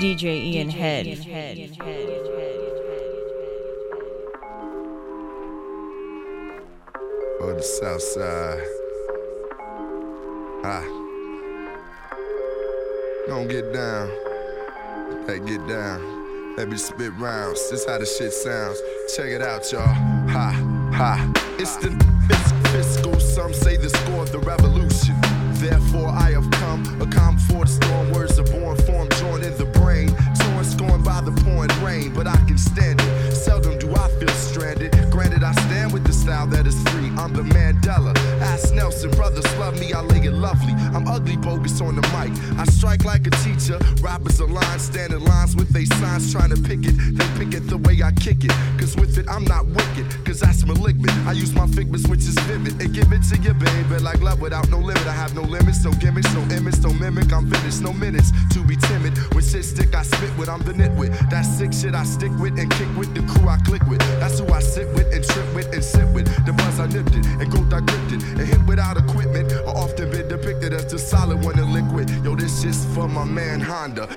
DJ Ian Head. Or the south side. Ha. Don't get down. That get down. Let me spit rounds. This how the shit sounds. Check it out, y'all. Ha, ha. It's the fiscal. Some say the score of the revolution. Therefore I have come. A calm for the storm. Words are born, form drawn in the brain. Torn, scorned by the pouring rain. But I can stand it. Seldom do I feel stranded. Granted, I stand with the style that is free. I'm the Mandela. Ask Nelson, brothers love me, I lay it lovely. I'm ugly, bogus on the mic. I strike like a teacher. Rappers aligned, standing lines with they signs, trying to pick it. They pick it the way I kick it. Cause with it, I'm not wicked. Cause that's malignant. I use my figments, which is vivid. And give it to your baby like love without no limit. I have no limits, no gimmicks, no image, no mimic. I'm finished, no minutes to be timid. When shit stick, I spit with, I'm the nitwit. That sick shit I stick with and kick with. The crew I click with. That's who I sit with and trip with and sit with. The buzz I nip and growth I gripped it and hit without equipment. I often been depicted as the solid one and liquid. Yo, this shit's for my man Honda.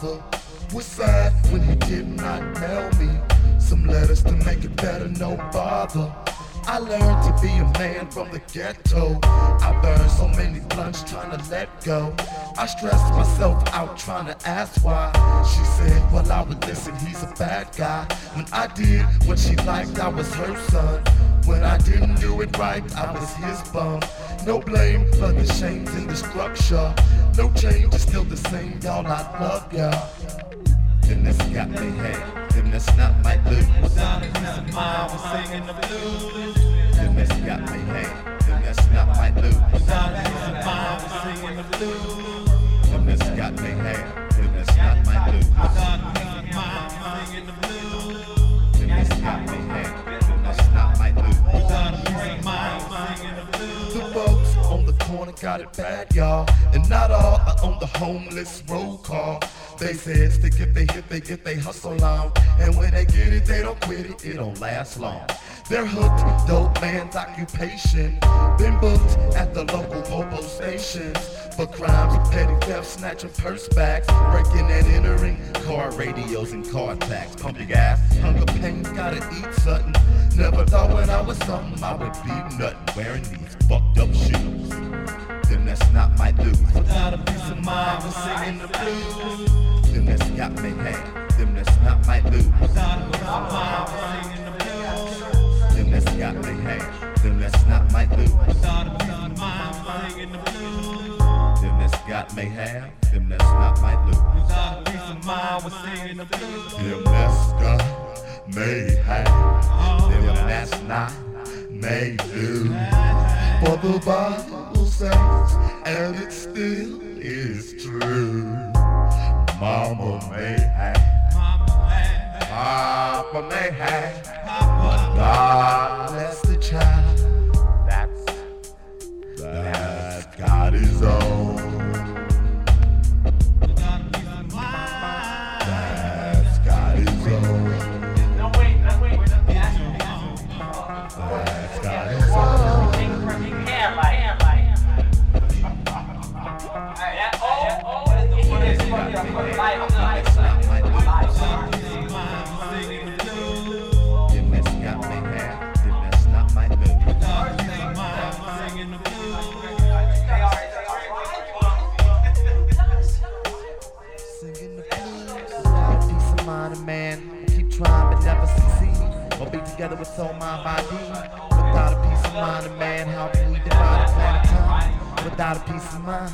father was sad when he did not mail me some letters to make it better, no bother. I learned to be a man from the ghetto. I burned so many blunts trying to let go. I stressed myself out trying to ask why. She said, well, I would listen, he's a bad guy. When I did what she liked, I was her son. When I didn't do it right, I was his bum. No blame for the shames in the structure. No change, it's still the same, y'all, I love y'all. Then this got me hanged. Then this not my blues. I'm singing the blues. Then this got me hanged. Then this not my blues. I'm singing the blues. Then this got me hanged. Then this not my blues. I'm singing the blues. Then this got me hanged. Then this not my blues. I'm singing the blues. The folks on the corner got it bad, y'all, and not all are on the homeless roll call. They said stick if they hit, they get they hustle on. And when they get it, they don't quit it, it don't last long. They're hooked, dope man's occupation. Been booked at the local popo stations for crimes, petty theft, snatching purse bags, breaking and entering car radios and card packs. Pump your gas, hunger pains, gotta eat something. Never thought when I was something I would be nothing, wearing these fucked up shoes. Then that's not my dude. Without a piece of mind, we're singing the blues. Them that's got me hanged, them that's not my blues. Them that's got me hanged, them that's not my blues. Them that's got me hanged, them that's not my blues. Them that's got me hanged, them that's not my blues. For the Bible says, and it still is true. Mama may have, Papa may have, but God bless the child that's got his own. That's got his own. That's got his own. Together with soul, mind, body. Without a peace of mind, a man, how can we divide a planet time? Without a peace of mind.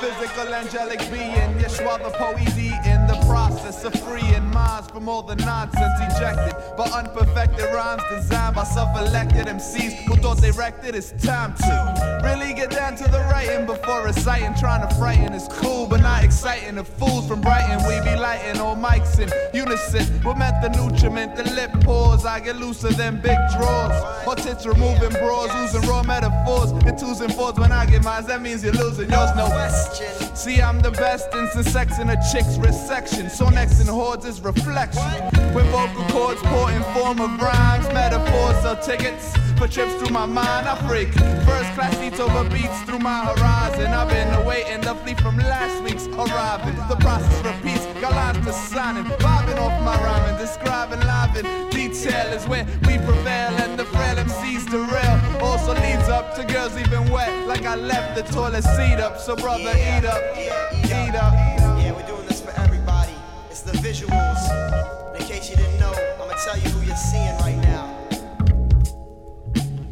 Physical, angelic being, Yeshua the poesy in the process of freeing minds from all the nonsense ejected by unperfected rhymes designed by self-elected MCs who thought they wrecked it. It's time to really get down to the writing before reciting. Trying to frighten is cool, but not exciting. The fools from Brighton, we be lighting all mics in unison. We're meant the nutriment, the lip pores. I get looser than big drawers. Or tits removing bras, losing raw metaphors and twos and fours. When I get mine, that means you're losing yours. No question. See, I'm the best in sex in a chick's wrist section. So next in hordes is reflection. When vocal cords pour in form of rhymes, metaphors sell tickets for trips through my mind. I freak first class seats over beats through my horizon. I've been awaiting the fleet from last week's arriving. The process repeats, got lines to signing, vibing off my rhyming, describing live in detail is where we prevail, and the frail MCs derail. Also leads up to girls even wet, like I left the toilet seat up. So brother, eat up, eat up. Yeah, we're doing this for the visuals. In case you didn't know, I'ma tell you who you're seeing right now.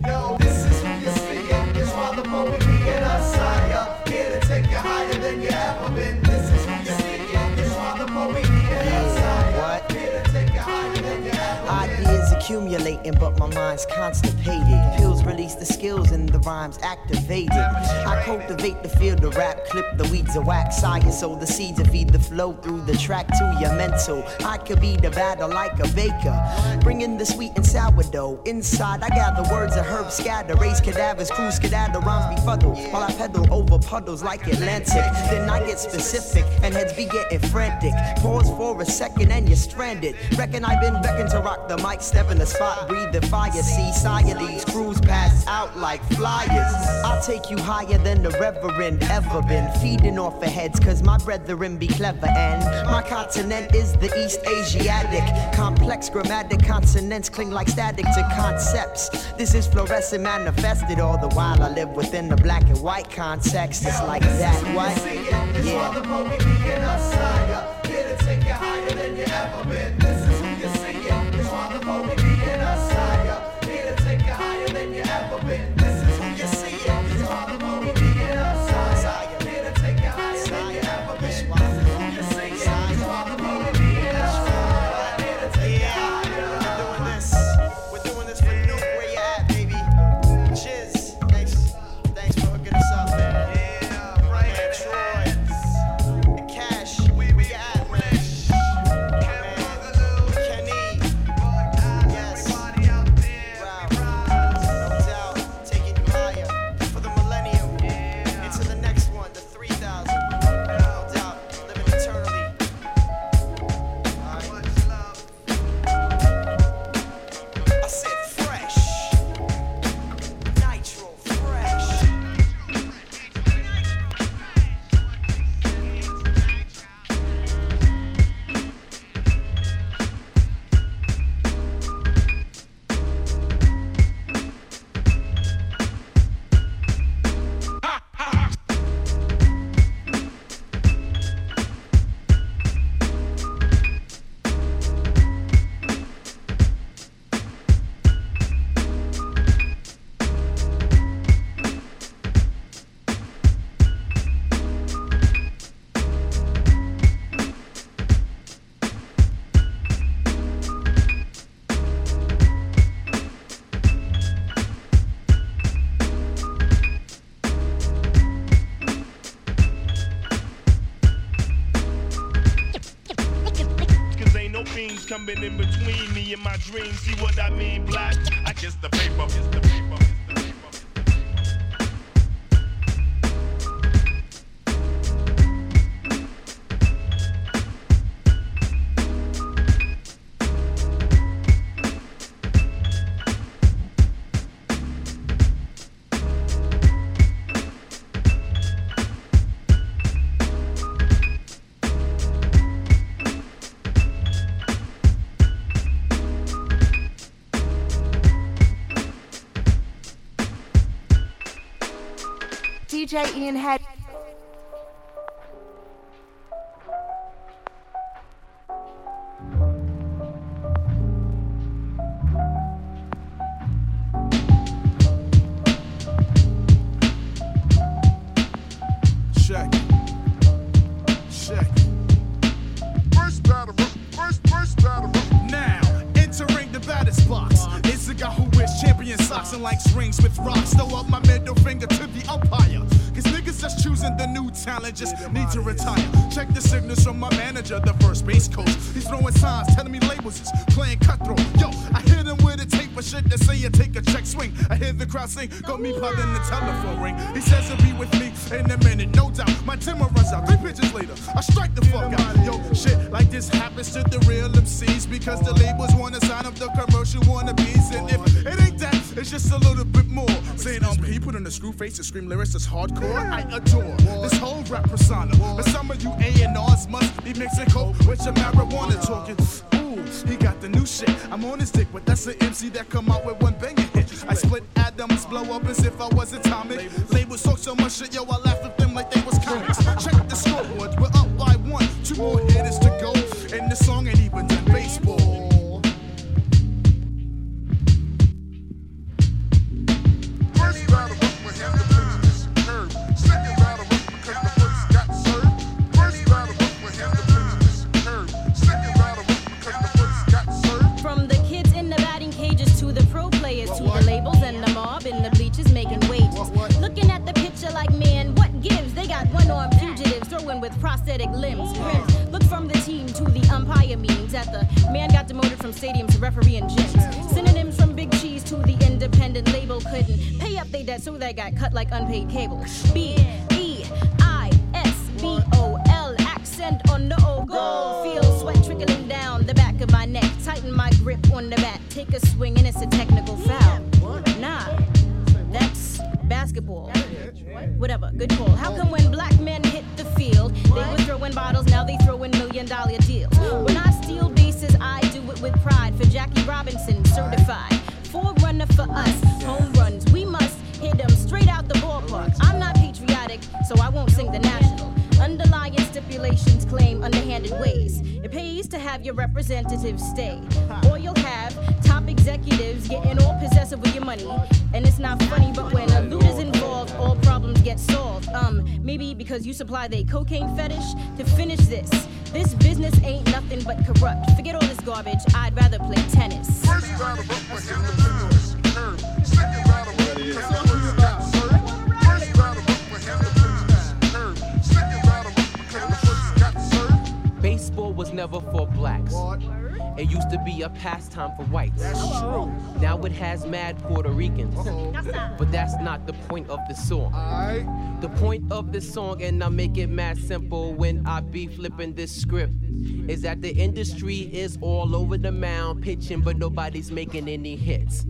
Yo, this is who you're seeing. It's while the moment being outside up. Here to take you higher than you ever been. This is who you're seeing. It's while the moment being outside up. Here to take you higher than you ever been. Ideas are accumulating, but my mind's constipated. Pills release the skills and the rhymes activated. I cultivate the field of rap, clip the weeds of wax. Science sow the seeds and feed the flow through the track to your mental. I could be the batter like a baker, bring in the sweet and sourdough. Inside I gather words of herbs scatter, raise cadavers, cruise cadaver, rhymes be fuddled while I pedal over puddles like Atlantic. Then I get specific and heads be getting frantic. Pause for a second and you're stranded. Reckon I've been beckoned to rock the mic, step in the spot, breathe the fire. See societies cruise pass out like flyers. I'll take you higher than the reverend ever been. Feeding off of heads cause my brethren be clever, and my continent is the East Asiatic. Complex grammatic consonants cling like static to concepts. This is fluorescent manifested, all the while I live within the black and white context. It's like that, what? Yeah. It'll take you higher than you ever been. This is who you're singing. It's why the poet be in us higher. It'll take you higher than you ever been. This is who you're singing. It's why the poet be in us higher. It'll take you higher than you ever been. This is who you're singing. It's why the poet be in us higher. It'll take you higher. We're doing this. We're doing this for Nuke. Where you at, baby? Cheers. Thanks. Thanks for hooking us up, man. Yeah, right. Troy. Coming in between me and my dreams, see what I mean, black? I kiss the paper, kiss the paper. DJ Ian had need to retire. Check the signals from my manager, the first base coach. He's throwing signs, telling me labels is playing cutthroat. Yo, I hit him with a tape of shit that say you take a check swing. I hear the crowd sing, got me plugging the telephone ring. He says he'll be with me in a minute, no doubt. My timber runs out, 3 pitches later, I strike the fuck out. Yo, shit like this happens to the real MCs because the labels wanna sign up the commercial wannabes. And if it ain't that, it's just a little bit more. Saying he put on a screw face and scream lyrics that's hardcore. I adore this whole rap persona. But some of you A&Rs must be mixing coke with your marijuana talking. Ooh, he got the new shit. I'm on his dick, but that's an MC that come out with one banging hit. I split atoms, blow up as if I was atomic. Labels talk so much shit, yo, I laugh at them like they was comics. Check the scoreboard, we're up by 1. 2 more hitters to go, and the song ain't even done baseball. From the kids in the batting cage children with prosthetic limbs. Crims. Look from the team to the umpire meetings at the man got demoted from stadium to referee and gyms. Synonyms from big cheese to the independent label couldn't pay up they debt, so they got cut like unpaid cable. B-E-I-S-B-O-L, accent on the old goal. Feel sweat trickling down the back of my neck. Tighten my grip on the bat. Take a swing and it's a technical foul. Nah, that's basketball. Whatever, good call. How come when black men hit the field, they were throwing bottles, now they throwing $1 million deals? When I steal bases, I do it with pride. For Jackie Robinson, certified. Forerunner for us, home runs, we must hit them straight out the ballpark. I'm not patriotic, so I won't sing the national. Underlying stipulations claim underhanded ways. It pays to have your representatives stay, or you'll have top executives getting all possessive with your money. And it's not funny, but when a loot is involved, all problems get solved. Maybe because you supply the cocaine fetish. To finish this, this business ain't nothing but corrupt. Forget all this garbage, I'd rather play tennis. First round of upwards in the middle is the curve. Second round of upwards in the middle. Baseball was never for blacks. It used to be a pastime for whites. That's true. Now it has mad Puerto Ricans. But that's not the point of the song. The point of the song, and I make it mad simple when I be flipping this script, is that the industry is all over the mound pitching, but nobody's making any hits.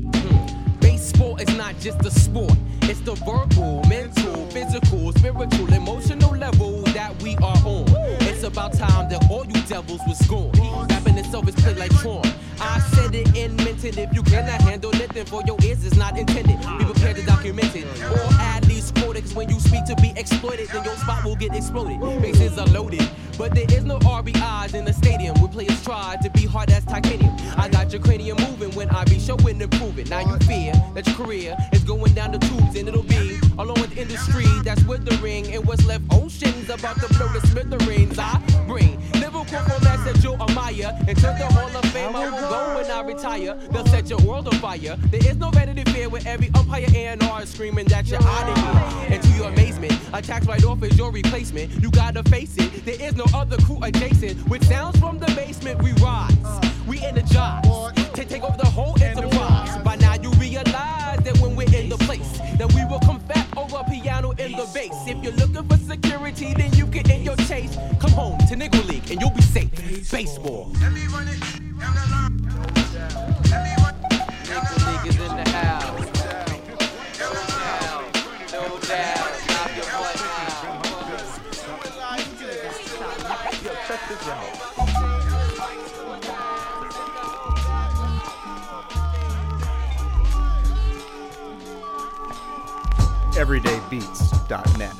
Baseball is not just a sport. It's the verbal, mental, physical, spiritual, emotional level that we are on. It's about time that all you devils was gone. Rapping itself is played like porn. I said it and meant it. If you cannot handle it, then for your ears it's not intended. Be prepared to document it, or at least quote it, 'cause when you speak to be exploited, then your spot will get exploded. Bases are loaded, but there is no RBIs in the stadium where players try to be hard as titanium. I got your cranium moving when I be showing and proving. Now you fear that your career is going down the tubes, and it'll be along with industry that's withering, and what's left oceans about to blow the smithereens. I bring lyrical formats that you'll admire, and to the Hall of Fame I will go when I retire. They'll set your world on fire. There is no vanity fair where every umpire A&R is screaming that you're out of here. And to your amazement, attacked right off is your replacement. You gotta face it, there is no other crew adjacent. With sounds from the basement we rise, we energize, take over the whole enterprise. By now you realize that when we're in the place, that we will come back over a piano in the bass. If you're looking for security, then you get in your chase. Come home to Negro League and you'll be safe. Baseball. Let me run it down the line. Negro League is in the house. No doubt. everydaybeats.net.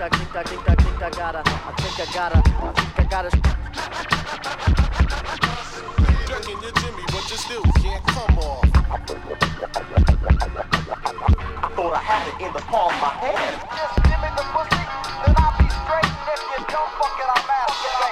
I think I gotta. Ducking your Jimmy, but you still can't come off. I thought I had it in the palm of my hand. Just give me the pussy, then I'll be straight. If you don't fuck it, I'm out of your way.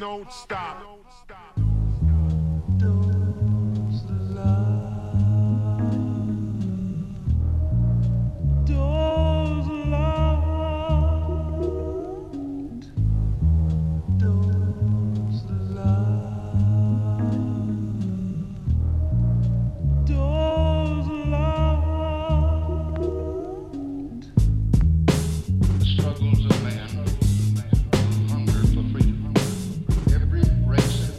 Don't stop. Struggles of man. Race